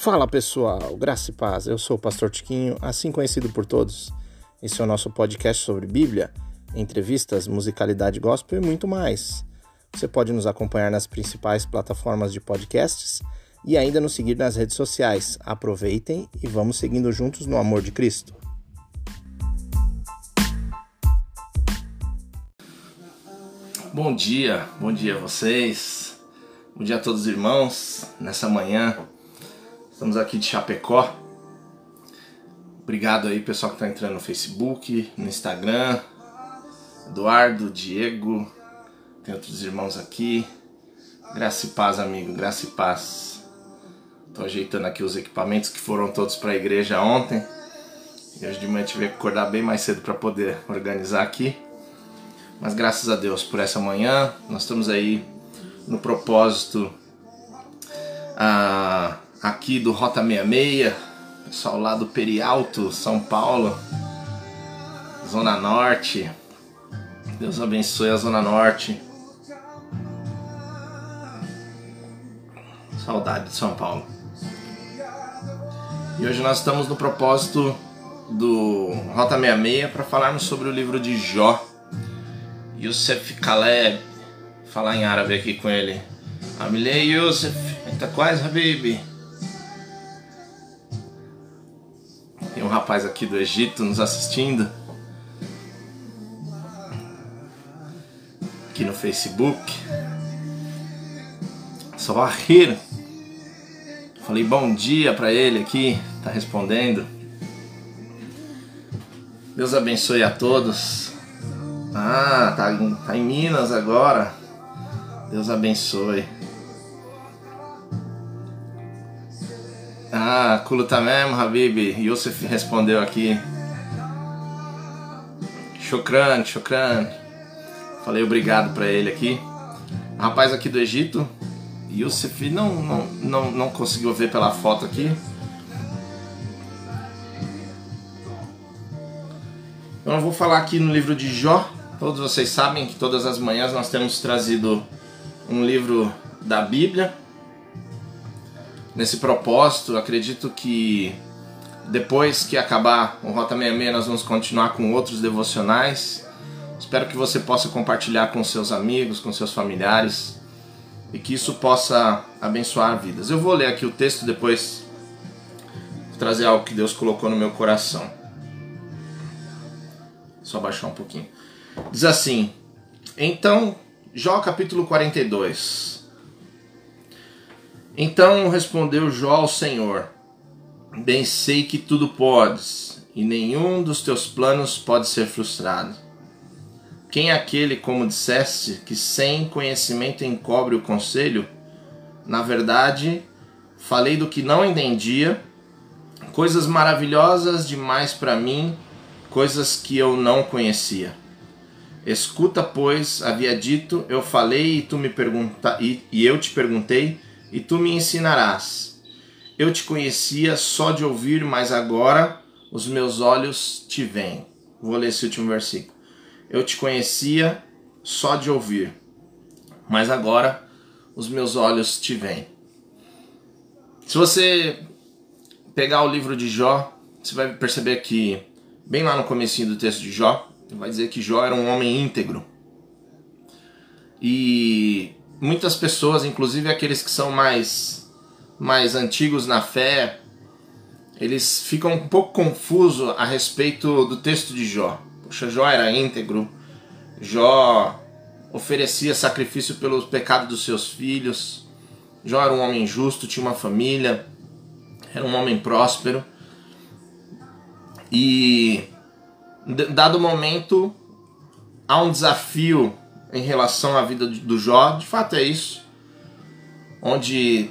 Fala pessoal, graça e paz, eu sou o Pastor Tiquinho, assim conhecido por todos. Esse é o nosso podcast sobre Bíblia, entrevistas, musicalidade gospel e muito mais. Você pode nos acompanhar nas principais plataformas de podcasts e ainda nos seguir nas redes sociais. Aproveitem e vamos seguindo juntos no amor de Cristo. Bom dia a vocês, bom dia a todos os irmãos, nessa manhã. Estamos aqui de Chapecó. Obrigado aí pessoal que está entrando no Facebook, no Instagram. Eduardo, Diego, tem outros irmãos aqui. Graça e paz, amigo, graça e paz. Estou ajeitando aqui os equipamentos que foram todos para a igreja ontem. E hoje de manhã tive que acordar bem mais cedo para poder organizar aqui. Mas graças a Deus por essa manhã. Nós estamos aí no propósito... Aqui do Rota 66, pessoal lá do Perialto, São Paulo, Zona Norte. Deus abençoe a Zona Norte. Saudade de São Paulo. E hoje nós estamos no propósito do Rota 66 para falarmos sobre o livro de Jó. Yusuf Caleb, vou falar em árabe aqui com ele. Amilei Yusuf, tá quase, Habib. Tem um rapaz aqui do Egito nos assistindo aqui no Facebook. Só rir. Falei bom dia pra ele aqui, tá respondendo. Deus abençoe a todos. Tá em Minas agora. Deus abençoe. Kulutamem, Habib. Yusuf respondeu aqui. Shukran. Falei obrigado pra ele aqui. Rapaz aqui do Egito. Yusuf não conseguiu ver pela foto aqui. Eu não vou falar aqui no livro de Jó. Todos vocês sabem que todas as manhãs nós temos trazido um livro da Bíblia. Nesse propósito, acredito que depois que acabar o Rota 66, nós vamos continuar com outros devocionais. Espero que você possa compartilhar com seus amigos, com seus familiares e que isso possa abençoar vidas. Eu vou ler aqui o texto, depois vou trazer algo que Deus colocou no meu coração. Só baixar um pouquinho. Diz assim, então, Jó capítulo 42... Então respondeu Jó ao Senhor, bem sei que tudo podes, e nenhum dos teus planos pode ser frustrado. Quem é aquele, como disseste, que sem conhecimento encobre o conselho? Na verdade, falei do que não entendia, coisas maravilhosas demais para mim, coisas que eu não conhecia. Escuta, pois, havia dito, eu falei e eu te perguntei, e tu me ensinarás. Eu te conhecia só de ouvir, mas agora os meus olhos te veem. Vou ler esse último versículo. Eu te conhecia só de ouvir, mas agora os meus olhos te veem. Se você pegar o livro de Jó, você vai perceber que, bem lá no comecinho do texto de Jó, vai dizer que Jó era um homem íntegro. E... muitas pessoas, inclusive aqueles que são mais antigos na fé, eles ficam um pouco confusos a respeito do texto de Jó. Poxa, Jó era íntegro, Jó oferecia sacrifício pelos pecados dos seus filhos, Jó era um homem justo, tinha uma família, era um homem próspero. E, em dado momento, há um desafio em relação à vida do Jó, de fato é isso, onde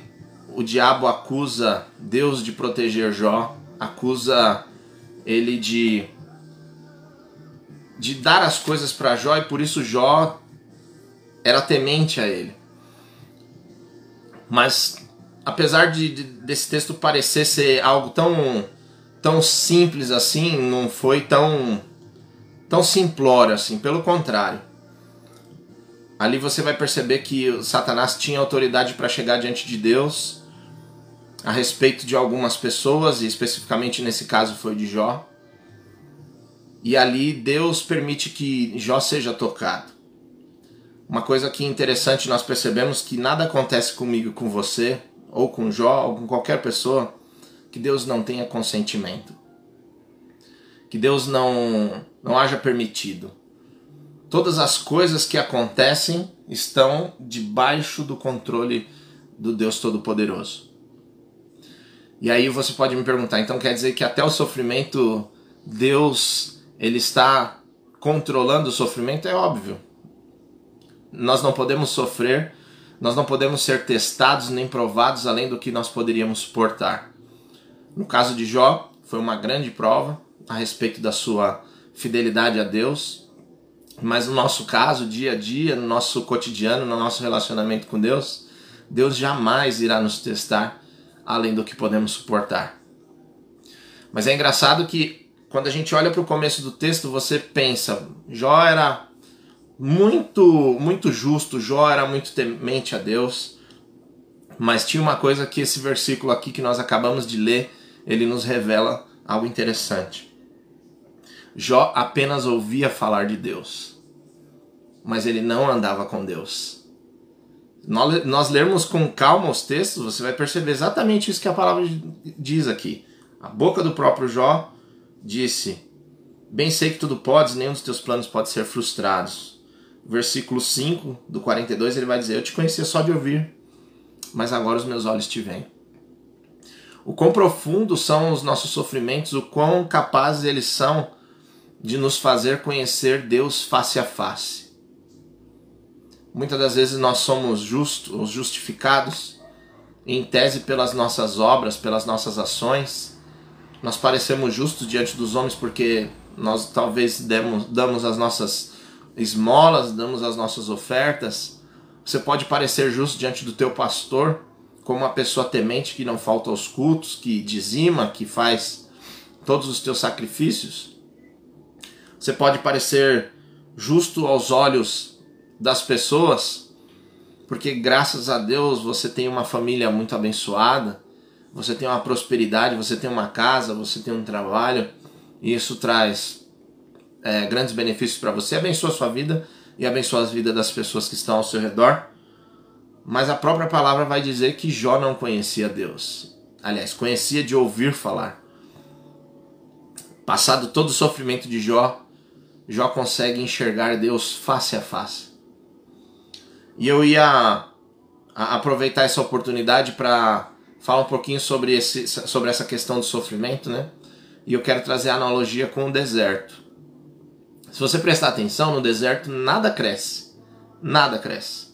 o diabo acusa Deus de proteger Jó, acusa ele de dar as coisas para Jó, e por isso Jó era temente a ele. Mas apesar desse texto parecer ser algo tão simples assim, não foi tão simplório assim, pelo contrário. Ali você vai perceber que Satanás tinha autoridade para chegar diante de Deus, a respeito de algumas pessoas, e especificamente nesse caso foi de Jó. E ali Deus permite que Jó seja tocado. Uma coisa que é interessante, nós percebemos que nada acontece comigo, com você, ou com Jó, ou com qualquer pessoa, que Deus não tenha consentimento. Que Deus não haja permitido. Todas as coisas que acontecem estão debaixo do controle do Deus Todo-Poderoso. E aí você pode me perguntar, então quer dizer que até o sofrimento, Deus, ele está controlando o sofrimento? É óbvio. Nós não podemos sofrer, nós não podemos ser testados nem provados além do que nós poderíamos suportar. No caso de Jó, foi uma grande prova a respeito da sua fidelidade a Deus, mas no nosso caso, dia a dia, no nosso cotidiano, no nosso relacionamento com Deus, Deus jamais irá nos testar além do que podemos suportar. Mas é engraçado que quando a gente olha para o começo do texto, você pensa, Jó era muito justo, Jó era muito temente a Deus, mas tinha uma coisa que esse versículo aqui que nós acabamos de ler, ele nos revela algo interessante. Jó apenas ouvia falar de Deus, mas ele não andava com Deus. Nós lermos com calma os textos, você vai perceber exatamente isso que a palavra diz aqui. A boca do próprio Jó disse, bem sei que tudo podes, nenhum dos teus planos pode ser frustrados. Versículo 5 do 42, ele vai dizer, eu te conhecia só de ouvir, mas agora os meus olhos te veem. O quão profundos são os nossos sofrimentos, o quão capazes eles são de nos fazer conhecer Deus face a face. Muitas das vezes nós somos justos, justificados, em tese pelas nossas obras, pelas nossas ações. Nós parecemos justos diante dos homens porque nós talvez damos as nossas esmolas, damos as nossas ofertas. Você pode parecer justo diante do teu pastor, como uma pessoa temente que não falta aos cultos, que dizima, que faz todos os teus sacrifícios. Você pode parecer justo aos olhos das pessoas, porque graças a Deus você tem uma família muito abençoada, você tem uma prosperidade, você tem uma casa, você tem um trabalho, e isso traz grandes benefícios para você, abençoa a sua vida e abençoa a vida das pessoas que estão ao seu redor, mas a própria palavra vai dizer que Jó não conhecia Deus, aliás, conhecia de ouvir falar. Passado todo o sofrimento de Jó, Jó consegue enxergar Deus face a face. E eu ia aproveitar essa oportunidade para falar um pouquinho sobre essa questão do sofrimento, né? E eu quero trazer a analogia com o deserto. Se você prestar atenção, no deserto nada cresce. Nada cresce.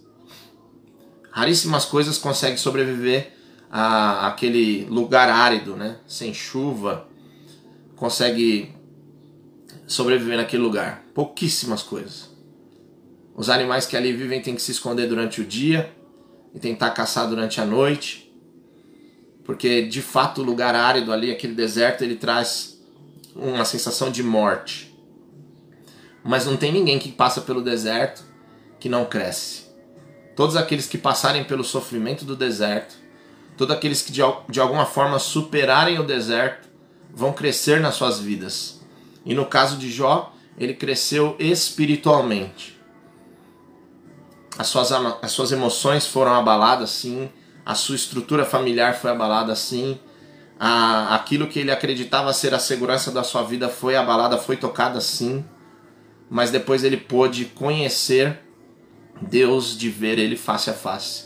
Raríssimas coisas conseguem sobreviver àquele lugar árido, né? Sem chuva. Consegue sobreviver naquele lugar. Pouquíssimas coisas. Os animais que ali vivem têm que se esconder durante o dia e tentar caçar durante a noite, porque de fato o lugar árido ali, aquele deserto, ele traz uma sensação de morte. Mas não tem ninguém que passa pelo deserto que não cresce. Todos aqueles que passarem pelo sofrimento do deserto, todos aqueles que de alguma forma superarem o deserto, vão crescer nas suas vidas. E no caso de Jó, ele cresceu espiritualmente. As suas emoções foram abaladas, sim. A sua estrutura familiar foi abalada, sim. Aquilo que ele acreditava ser a segurança da sua vida foi abalada, foi tocada, sim. Mas depois ele pôde conhecer Deus, de ver Ele face a face.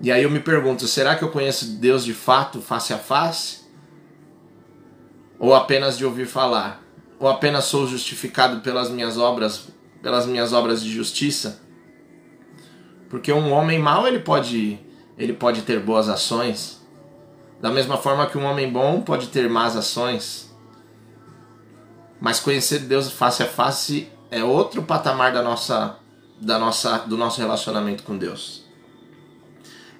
E aí eu me pergunto, será que eu conheço Deus de fato face a face? Ou apenas de ouvir falar? Ou apenas sou justificado pelas minhas obras de justiça? Porque um homem mau, ele pode ter boas ações, da mesma forma que um homem bom pode ter más ações. Mas conhecer Deus face a face é outro patamar do nosso relacionamento com Deus.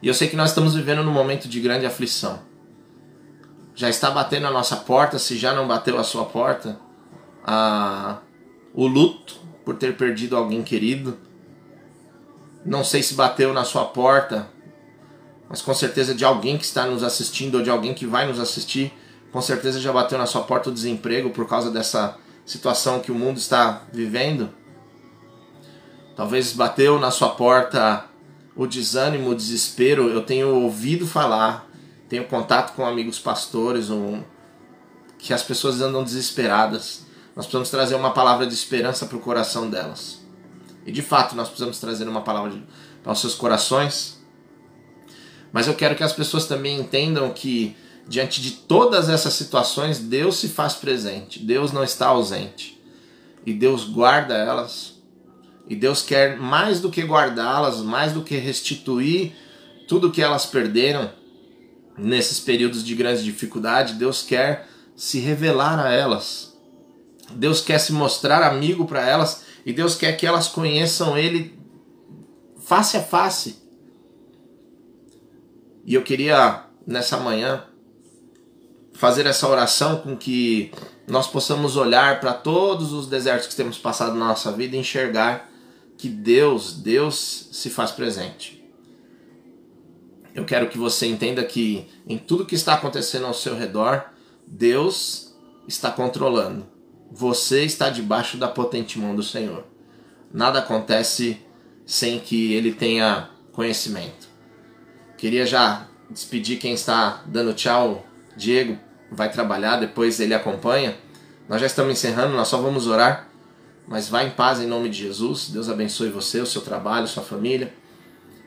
E eu sei que nós estamos vivendo num momento de grande aflição. Já está batendo a nossa porta, se já não bateu a sua porta, o luto por ter perdido alguém querido. Não sei se bateu na sua porta mas com certeza de alguém que está nos assistindo ou de alguém que vai nos assistir, com certeza já bateu na sua porta o desemprego por causa dessa situação que o mundo está vivendo. Talvez bateu na sua porta o desânimo, o desespero. Eu tenho ouvido falar, tenho contato com amigos pastores, que as pessoas andam desesperadas. Nós precisamos trazer uma palavra de esperança para o coração delas. E de fato nós precisamos trazer uma palavra para os seus corações. Mas eu quero que as pessoas também entendam que diante de todas essas situações, Deus se faz presente. Deus não está ausente. E Deus guarda elas. E Deus quer mais do que guardá-las, mais do que restituir tudo que elas perderam nesses períodos de grande dificuldade. Deus quer se revelar a elas. Deus quer se mostrar amigo para elas. E Deus quer que elas conheçam Ele face a face. E eu queria, nessa manhã, fazer essa oração com que nós possamos olhar para todos os desertos que temos passado na nossa vida e enxergar que Deus se faz presente. Eu quero que você entenda que em tudo que está acontecendo ao seu redor, Deus está controlando. Você está debaixo da potente mão do Senhor. Nada acontece sem que Ele tenha conhecimento. Queria já despedir quem está dando tchau. Diego vai trabalhar, depois ele acompanha. Nós já estamos encerrando, nós só vamos orar. Mas vá em paz em nome de Jesus. Deus abençoe você, o seu trabalho, sua família.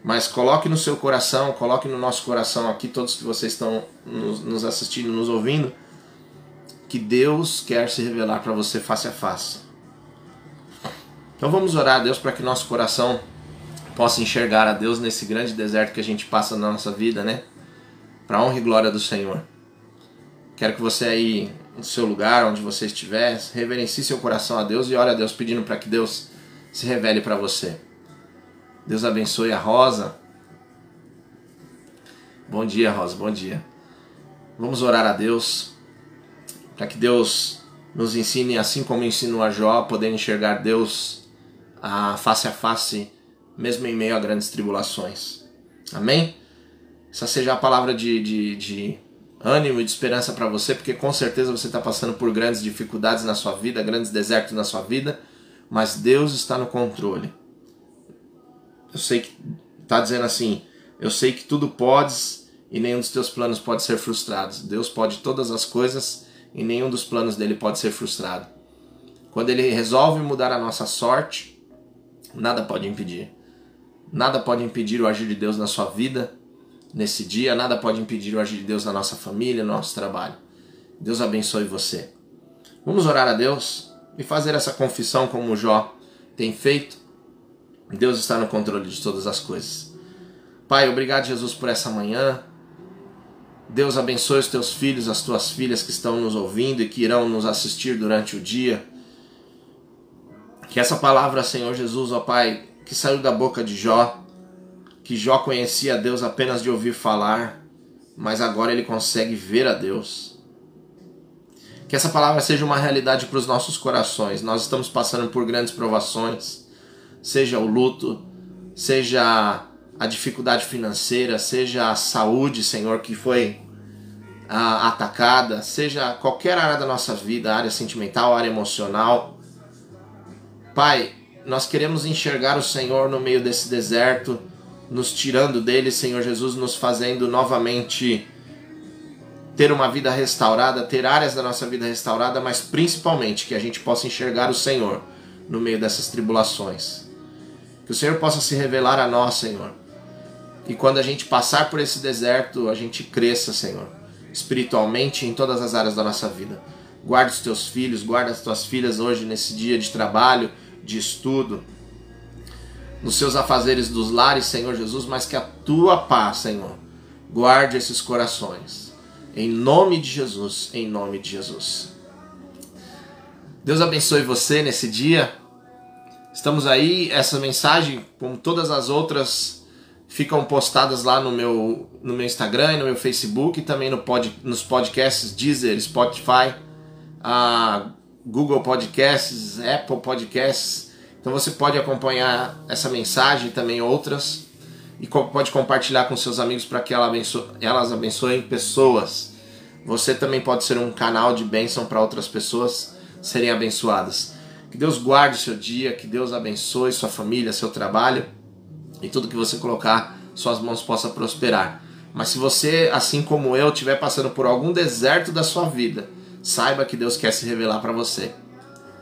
Mas coloque no seu coração, coloque no nosso coração aqui, todos que vocês estão nos assistindo, nos ouvindo, que Deus quer se revelar para você face a face. Então vamos orar a Deus para que nosso coração possa enxergar a Deus nesse grande deserto que a gente passa na nossa vida, né? Para a honra e glória do Senhor. Quero que você aí, no seu lugar, onde você estiver, reverencie seu coração a Deus e ore a Deus pedindo para que Deus se revele para você. Deus abençoe a Rosa. Bom dia, Rosa, bom dia. Vamos orar a Deus para que Deus nos ensine, assim como ensinou a Jó, poder enxergar Deus face a face, mesmo em meio a grandes tribulações. Amém? Essa seja a palavra de ânimo e de esperança para você, porque com certeza você está passando por grandes dificuldades na sua vida, grandes desertos na sua vida, mas Deus está no controle. Eu sei que está dizendo assim, eu sei que tudo podes e nenhum dos teus planos pode ser frustrado. Deus pode todas as coisas e nenhum dos planos dele pode ser frustrado. Quando ele resolve mudar a nossa sorte, nada pode impedir. Nada pode impedir o agir de Deus na sua vida nesse dia, nada pode impedir o agir de Deus na nossa família, no nosso trabalho. Deus abençoe você. Vamos orar a Deus e fazer essa confissão como Jó tem feito. Deus está no controle de todas as coisas. Pai, obrigado, Jesus, por essa manhã. Deus abençoe os teus filhos, as tuas filhas que estão nos ouvindo e que irão nos assistir durante o dia. Que essa palavra, Senhor Jesus, ó Pai, que saiu da boca de Jó, que Jó conhecia a Deus apenas de ouvir falar, mas agora ele consegue ver a Deus. Que essa palavra seja uma realidade para os nossos corações. Nós estamos passando por grandes provações, seja o luto, seja a dificuldade financeira, seja a saúde, Senhor, que foi atacada, seja qualquer área da nossa vida, área sentimental, área emocional. Pai, nós queremos enxergar o Senhor no meio desse deserto, nos tirando dele, Senhor Jesus, nos fazendo novamente ter uma vida restaurada, ter áreas da nossa vida restaurada, mas principalmente que a gente possa enxergar o Senhor no meio dessas tribulações. Que o Senhor possa se revelar a nós, Senhor. E quando a gente passar por esse deserto, a gente cresça, Senhor, espiritualmente em todas as áreas da nossa vida. Guarda os teus filhos, guarda as tuas filhas hoje nesse dia de trabalho, de estudo, nos seus afazeres dos lares, Senhor Jesus, mas que a tua paz, Senhor, guarde esses corações. Em nome de Jesus, em nome de Jesus. Deus abençoe você nesse dia. Estamos aí, essa mensagem, como todas as outras, ficam postadas lá no meu Instagram e no meu Facebook, e também nos podcasts Deezer, Spotify, Google Podcasts, Apple Podcasts. Então você pode acompanhar essa mensagem e também outras. e pode compartilhar com seus amigos para que elas abençoem pessoas. Você também pode ser um canal de bênção para outras pessoas serem abençoadas. Que Deus guarde o seu dia, que Deus abençoe sua família, seu trabalho e tudo que você colocar, suas mãos possa prosperar. Mas se você, assim como eu, estiver passando por algum deserto da sua vida, saiba que Deus quer se revelar para você.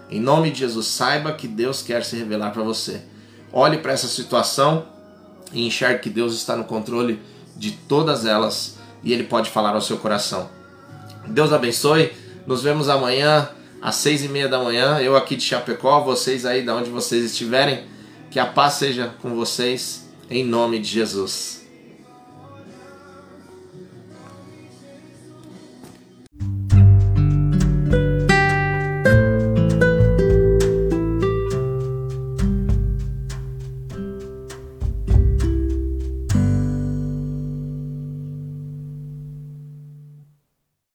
Em nome de Jesus, saiba que Deus quer se revelar para você. Olhe para essa situação e enxergue que Deus está no controle de todas elas e Ele pode falar ao seu coração. Deus abençoe, nos vemos amanhã às 6:30 da manhã, eu aqui de Chapecó, vocês aí de onde vocês estiverem, que a paz seja com vocês, em nome de Jesus.